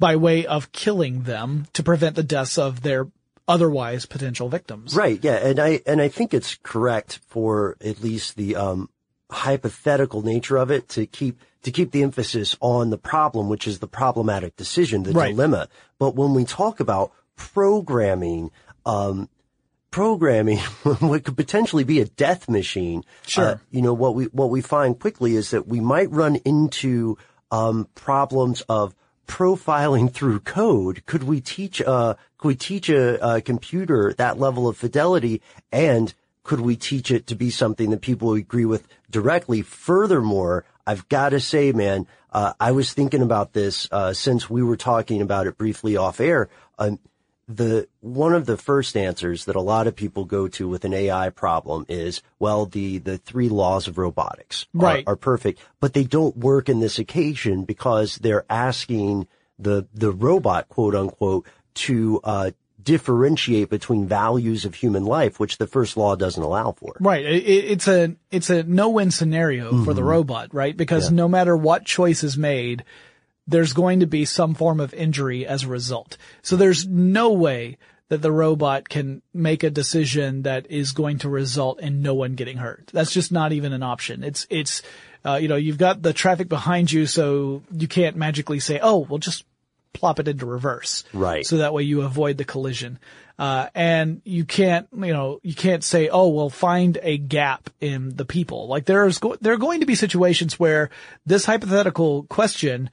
by way of killing them to prevent the deaths of their otherwise potential victims. Right. Yeah. And I, and I think it's correct for at least the, um, hypothetical nature of it to keep, to keep the emphasis on the problem, which is the problematic decision, the right. dilemma. But when we talk about programming, um, programming, what could potentially be a death machine, sure. uh, you know, what we, what we find quickly is that we might run into, um, problems of profiling through code. Could we teach a could we teach a, a computer that level of fidelity, and could we teach it to be something that people agree with directly? Furthermore, I've got to say, man, uh, I was thinking about this uh, since we were talking about it briefly off air. Um, the one of the first answers that a lot of people go to with an A I problem is, well, the the three laws of robotics. Right. Are, are perfect, but they don't work in this occasion because they're asking the the robot, quote unquote, to uh differentiate between values of human life, which the first law doesn't allow for. Right. It, it's a it's a no-win scenario mm-hmm. for the robot, right? Because yeah. no matter what choice is made, there's going to be some form of injury as a result. So there's no way that the robot can make a decision that is going to result in no one getting hurt. That's just not even an option. It's, it's, uh, you know, you've got the traffic behind you, so you can't magically say, oh, well, just plop it into reverse. Right. So that way you avoid the collision. Uh, and you can't, you know, you can't say, oh, well, find a gap in the people. Like there's, go- there are going to be situations where this hypothetical question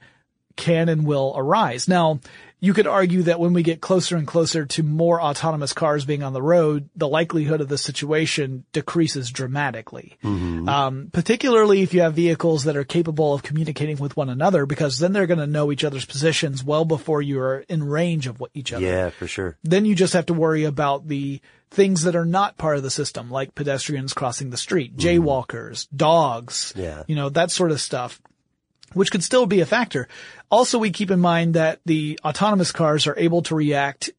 can and will arise. Now, you could argue that when we get closer and closer to more autonomous cars being on the road, the likelihood of this situation decreases dramatically, mm-hmm. um, particularly if you have vehicles that are capable of communicating with one another, because then they're going to know each other's positions well before you are in range of what each other. Yeah, for sure. Then you just have to worry about the things that are not part of the system, like pedestrians crossing the street, mm-hmm. jaywalkers, dogs, yeah. you know, that sort of stuff, which could still be a factor. Also, we keep in mind that the autonomous cars are able to react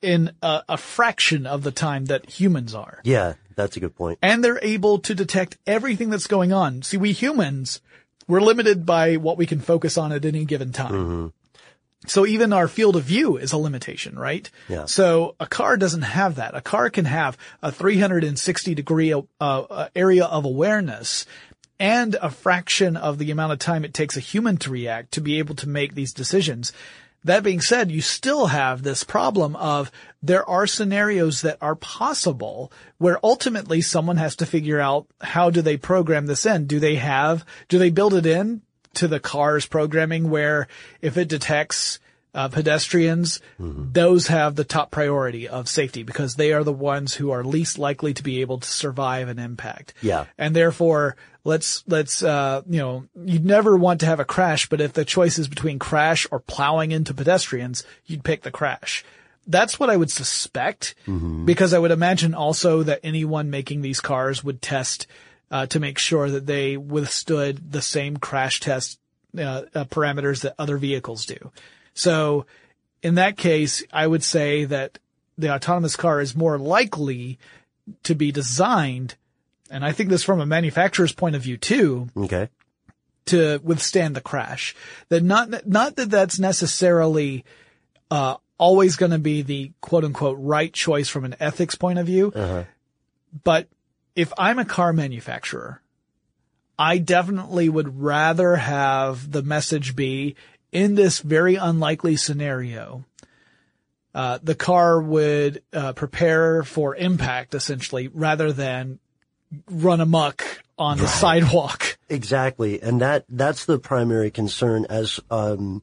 in a, a fraction of the time that humans are. Yeah, that's a good point. And they're able to detect everything that's going on. See, we humans, we're limited by what we can focus on at any given time. Mm-hmm. So even our field of view is a limitation, right? Yeah. So a car doesn't have that. A car can have a three hundred sixty degree uh, uh, area of awareness, and a fraction of the amount of time it takes a human to react to be able to make these decisions. That being said, you still have this problem of there are scenarios that are possible where ultimately someone has to figure out, how do they program this in? Do they have, do they build it in to the car's programming where if it detects Uh, pedestrians, mm-hmm. those have the top priority of safety because they are the ones who are least likely to be able to survive an impact. Yeah. And therefore, let's, let's, uh, you know, you'd never want to have a crash, but if the choice is between crash or plowing into pedestrians, you'd pick the crash. That's what I would suspect, mm-hmm. because I would imagine also that anyone making these cars would test, uh, to make sure that they withstood the same crash test, uh, uh parameters that other vehicles do. So in that case, I would say that the autonomous car is more likely to be designed, and I think this from a manufacturer's point of view too, okay, to withstand the crash. That not, not that that's necessarily, uh, always going to be the quote unquote right choice from an ethics point of view. Uh-huh. But if I'm a car manufacturer, I definitely would rather have the message be, in this very unlikely scenario, uh, the car would uh, prepare for impact, essentially, rather than run amok on the right. sidewalk. Exactly. And that that's the primary concern as um,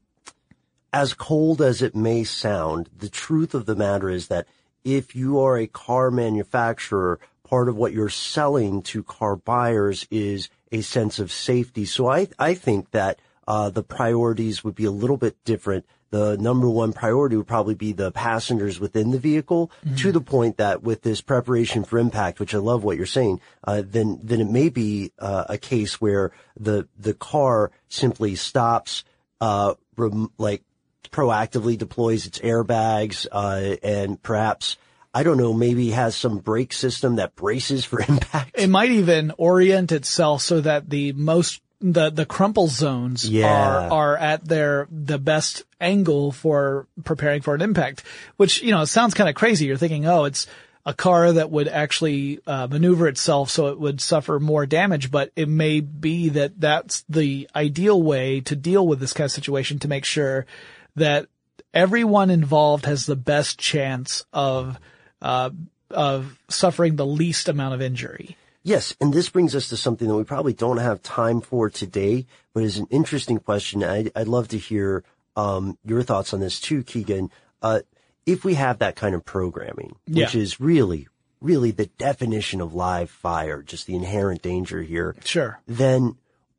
as cold as it may sound, the truth of the matter is that if you are a car manufacturer, part of what you're selling to car buyers is a sense of safety. So I, I think that uh the priorities would be a little bit different. The number one priority would probably be the passengers within the vehicle, mm-hmm. to the point that with this preparation for impact, which I love what you're saying, uh, then, then it may be uh, a case where the, the car simply stops, uh, rem- like proactively deploys its airbags, uh, and perhaps, I don't know, maybe has some brake system that braces for impact. It might even orient itself so that the most The, the crumple zones yeah. are, are at their, the best angle for preparing for an impact, which, you know, it sounds kind of crazy. You're thinking, oh, it's a car that would actually, uh, maneuver itself so it would suffer more damage, but it may be that that's the ideal way to deal with this kind of situation, to make sure that everyone involved has the best chance of, uh, of suffering the least amount of injury. Yes, and this brings us to something that we probably don't have time for today, but is an interesting question. I'd, I'd love to hear um your thoughts on this too, Keegan. Uh if we have that kind of programming, yeah. which is really, really the definition of live fire, just the inherent danger here. Sure. Then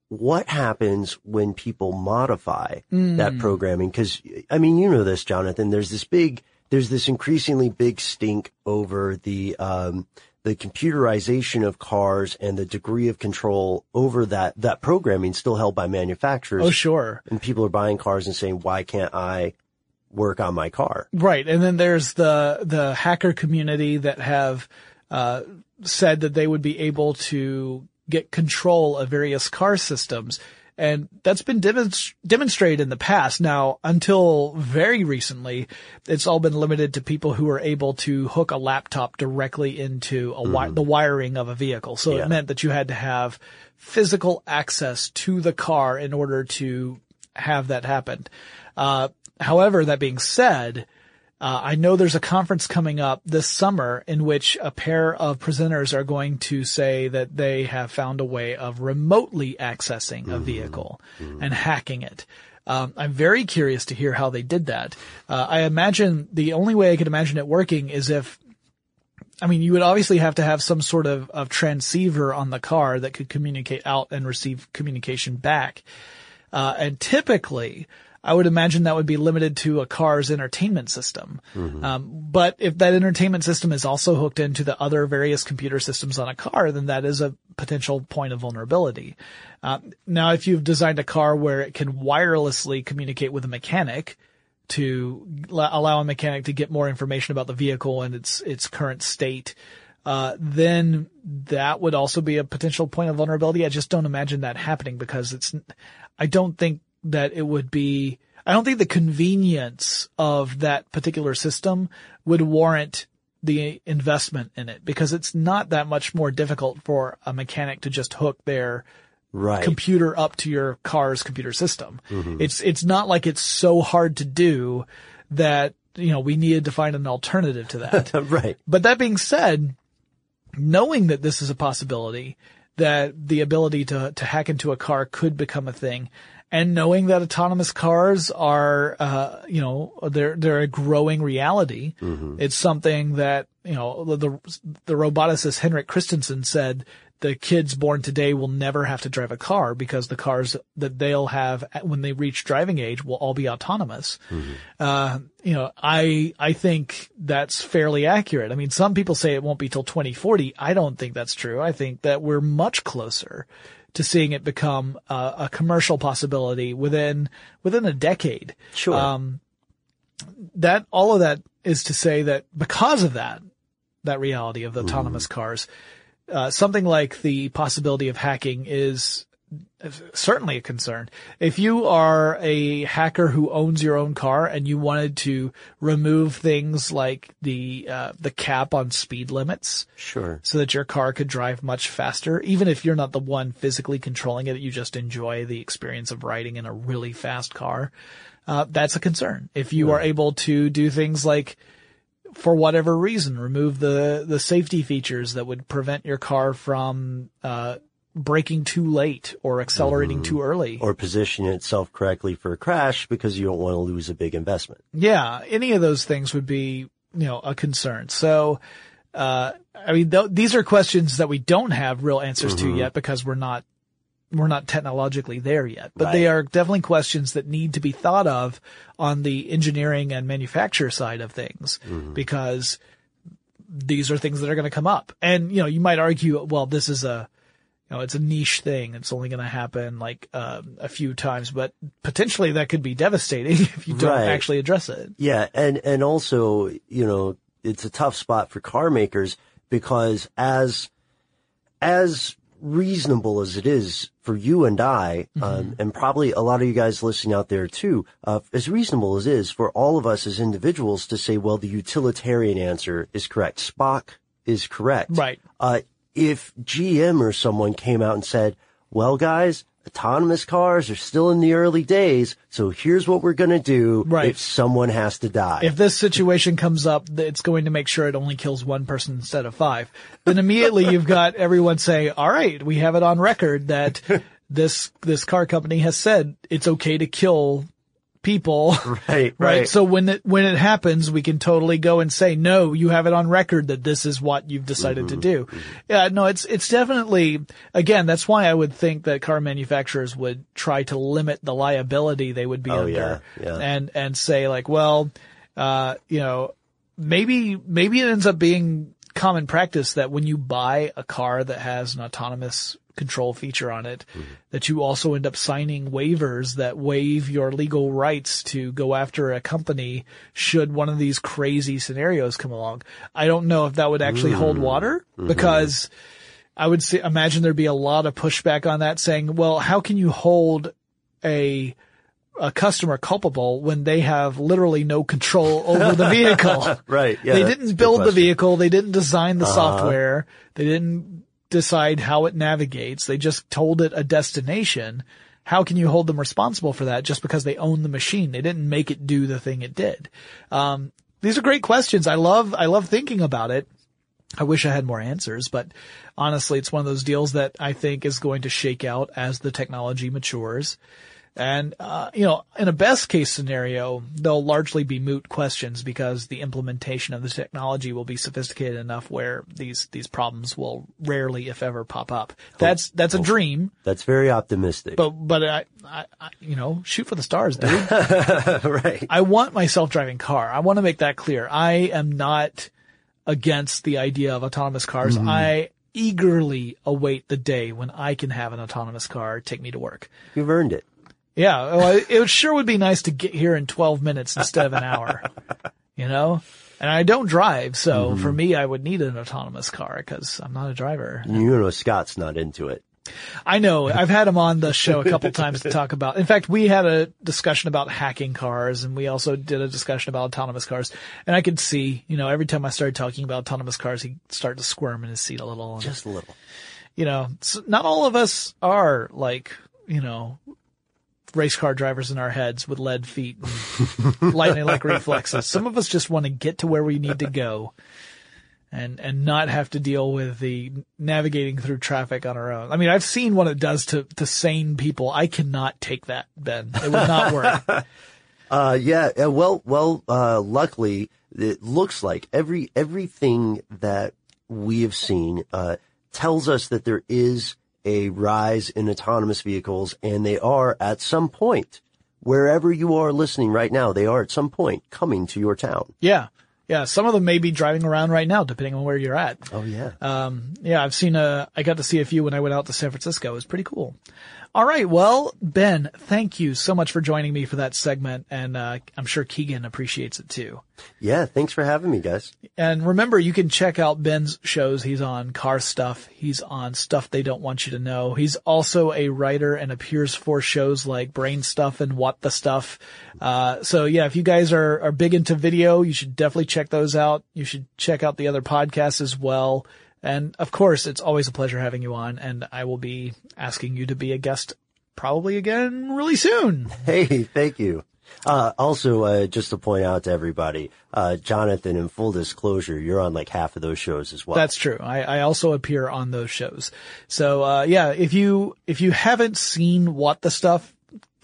what happens when people modify mm. that programming? Because, I mean, you know this, Jonathan, there's this big, there's this increasingly big stink over the um the computerization of cars and the degree of control over that, that programming still held by manufacturers. Oh, sure. And people are buying cars and saying, why can't I work on my car? Right. And then there's the, the hacker community that have, uh, said that they would be able to get control of various car systems. And that's been demonst- demonstrated in the past. Now, until very recently, it's all been limited to people who are able to hook a laptop directly into a wi- mm. the wiring of a vehicle. So yeah. it meant that you had to have physical access to the car in order to have that happen. Uh, however, that being said, uh, I know there's a conference coming up this summer in which a pair of presenters are going to say that they have found a way of remotely accessing mm-hmm. a vehicle mm-hmm. and hacking it. Um, I'm very curious to hear how they did that. Uh, I imagine the only way I could imagine it working is if, I mean, you would obviously have to have some sort of, of transceiver on the car that could communicate out and receive communication back. Uh, and typically, I would imagine that would be limited to a car's entertainment system. Mm-hmm. Um, but if that entertainment system is also hooked into the other various computer systems on a car, then that is a potential point of vulnerability. Uh, now, if you've designed a car where it can wirelessly communicate with a mechanic to l- allow a mechanic to get more information about the vehicle and its, its current state, uh, then that would also be a potential point of vulnerability. I just don't imagine that happening because it's, I don't think that it would be, I don't think the convenience of that particular system would warrant the investment in it, because it's not that much more difficult for a mechanic to just hook their right. computer up to your car's computer system. Mm-hmm. It's, it's not like it's so hard to do that, you know, we needed to find an alternative to that. Right. But that being said, knowing that this is a possibility, that the ability to, to hack into a car could become a thing, and knowing that autonomous cars are, uh, you know, they're, they're a growing reality. Mm-hmm. It's something that, you know, the, the roboticist Henrik Christensen said the kids born today will never have to drive a car because the cars that they'll have when they reach driving age will all be autonomous. Mm-hmm. Uh, you know, I, I think that's fairly accurate. I mean, some people say it won't be till twenty forty. I don't think that's true. I think that we're much closer to seeing it become uh, a commercial possibility within within a decade. Sure. Um, that all of that is to say that because of that, that reality of the mm. autonomous cars, uh, something like the possibility of hacking is certainly a concern. If you are a hacker who owns your own car and you wanted to remove things like the uh, the cap on speed limits, sure, so that your car could drive much faster, even if you're not the one physically controlling it, you just enjoy the experience of riding in a really fast car, uh, that's a concern. If you right. are able to do things like, for whatever reason, remove the the safety features that would prevent your car from uh braking too late or accelerating mm-hmm. too early. Or position itself correctly for a crash because you don't want to lose a big investment. Yeah. Any of those things would be, you know, a concern. So, uh, I mean, th- these are questions that we don't have real answers mm-hmm. to yet because we're not, we're not technologically there yet, but right. they are definitely questions that need to be thought of on the engineering and manufacture side of things mm-hmm. because these are things that are going to come up. And, you know, you might argue, well, this is a, you know, it's a niche thing. It's only going to happen like um, a few times, but potentially that could be devastating if you don't right. actually address it. Yeah. And, and also, you know, it's a tough spot for car makers because as, as reasonable as it is for you and I, mm-hmm. um, and probably a lot of you guys listening out there too, uh, as reasonable as it is for all of us as individuals to say, well, the utilitarian answer is correct. Spock is correct. Right. Uh, If G M or someone came out and said, well, guys, autonomous cars are still in the early days, so here's what we're going to do right. if someone has to die. If this situation comes up, it's going to make sure it only kills one person instead of five. Then immediately you've got everyone saying, all right, we have it on record that this this car company has said it's okay to kill people. Right, right. right. So when it, when it happens, we can totally go and say, no, you have it on record that this is what you've decided mm-hmm. to do. Yeah, no, it's, it's definitely, again, that's why I would think that car manufacturers would try to limit the liability they would be oh, under yeah, yeah. and, and say like, well, uh, you know, maybe, maybe it ends up being common practice that when you buy a car that has an autonomous control feature on it, mm-hmm. that you also end up signing waivers that waive your legal rights to go after a company should one of these crazy scenarios come along. I don't know if that would actually mm-hmm. hold water because mm-hmm. I would see, imagine there'd be a lot of pushback on that saying, well, how can you hold a a customer culpable when they have literally no control over the vehicle? Right. Yeah, they didn't build the vehicle. They didn't design the uh-huh. software. They didn't decide how it navigates. They just told it a destination. How can you hold them responsible for that just because they own the machine? They didn't make it do the thing it did. Um, these are great questions. I love, I love thinking about it. I wish I had more answers, but honestly, it's one of those deals that I think is going to shake out as the technology matures. And, uh, you know, in a best case scenario, they'll largely be moot questions because the implementation of the technology will be sophisticated enough where these, these problems will rarely, if ever, pop up. That's, that's a dream. That's very optimistic. But, but I, I, I you know, shoot for the stars, dude. Right. I want my self-driving car. I want to make that clear. I am not against the idea of autonomous cars. Mm-hmm. I eagerly await the day when I can have an autonomous car take me to work. You've earned it. Yeah, well, it sure would be nice to get here in twelve minutes instead of an hour, you know? And I don't drive, so mm-hmm. for me, I would need an autonomous car because I'm not a driver. You know, Scott's not into it. I know. I've had him on the show a couple times to talk about. In fact, we had a discussion about hacking cars, and we also did a discussion about autonomous cars. And I could see, you know, every time I started talking about autonomous cars, he'd start to squirm in his seat a little. And, just a little. You know, so not all of us are like, you know, race car drivers in our heads with lead feet and lightning-like reflexes. Some of us just want to get to where we need to go and and not have to deal with the navigating through traffic on our own. I mean, I've seen what it does to, to sane people. I cannot take that, Ben. It would not work. uh, yeah, well, well, uh, luckily, it looks like every everything that we have seen uh, tells us that there is a rise in autonomous vehicles, and they are at some point, wherever you are listening right now, they are at some point coming to your town. Yeah. Yeah. Some of them may be driving around right now, depending on where you're at. Oh, yeah. Um, yeah. I've seen a, I got to see a few when I went out to San Francisco. It was pretty cool. All right. Well, Ben, thank you so much for joining me for that segment. And, uh, I'm sure Keegan appreciates it too. Yeah. Thanks for having me, guys. And remember, you can check out Ben's shows. He's on Car Stuff. He's on Stuff They Don't Want You to Know. He's also a writer and appears for shows like Brain Stuff and What the Stuff. Uh, so yeah, if you guys are, are big into video, you should definitely check those out. You should check out the other podcasts as well. And of course, it's always a pleasure having you on, and I will be asking you to be a guest probably again really soon. Hey, thank you. Uh, also, uh, just to point out to everybody, uh, Jonathan, in full disclosure, you're on like half of those shows as well. That's true. I, I also appear on those shows. So, uh, yeah, if you, if you haven't seen What the Stuff,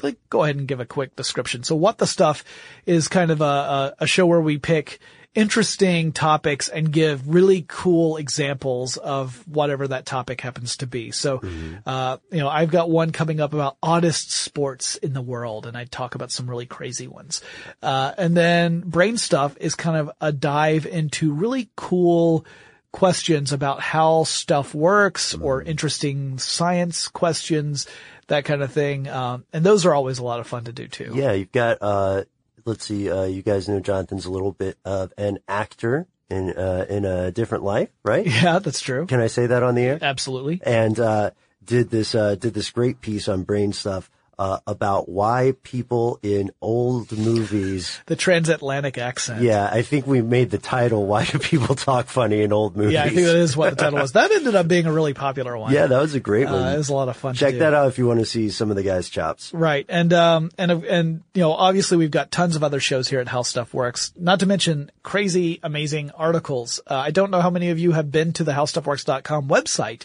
like, go ahead and give a quick description. So What the Stuff is kind of a, a, a show where we pick interesting topics and give really cool examples of whatever that topic happens to be. So, mm-hmm. uh, you know, I've got one coming up about oddest sports in the world, and I talk about some really crazy ones. Uh, and then Brain Stuff is kind of a dive into really cool questions about how stuff works, or interesting science questions, that kind of thing. Um, and those are always a lot of fun to do too. Yeah, you've got, uh, let's see, uh, you guys know Jonathan's a little bit of an actor in, uh, in a different life, right? Yeah, that's true. Can I say that on the air? Absolutely. And, uh, did this, uh, did this great piece on Brain Stuff, uh, about why people in old movies. The transatlantic accent. Yeah, I think we made the title, Why Do People Talk Funny in Old Movies? Yeah, I think that is what the title was. That ended up being a really popular one. Yeah, that was a great one. Uh, it was a lot of fun. Check that out if you want to see some of the guys' chops. Right. And, um, and, and, you know, obviously we've got tons of other shows here at How Stuff Works, not to mention crazy, amazing articles. Uh, I don't know how many of you have been to the how stuff works dot com website,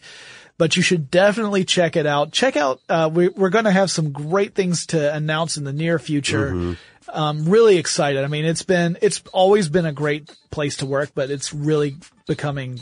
but you should definitely check it out. Check out, uh, we, we're going to have some great things to announce in the near future. Mm-hmm. I'm really excited. I mean, it's been, it's always been a great place to work, but it's really becoming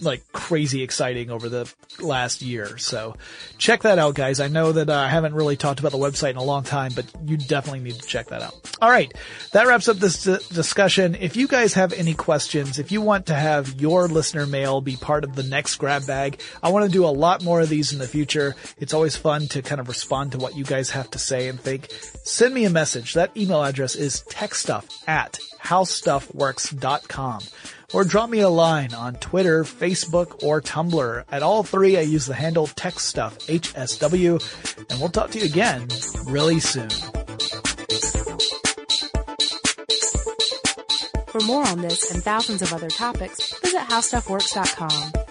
like crazy exciting over the last year. So check that out, guys. I know that uh, I haven't really talked about the website in a long time, but you definitely need to check that out. All right. That wraps up this d- discussion. If you guys have any questions, if you want to have your listener mail be part of the next grab bag, I want to do a lot more of these in the future. It's always fun to kind of respond to what you guys have to say and think. Send me a message. That email address is tech stuff at how stuff works dot com. Or drop me a line on Twitter, Facebook, or Tumblr. At all three, I use the handle TechStuff, H S W, and we'll talk to you again really soon. For more on this and thousands of other topics, visit how stuff works dot com.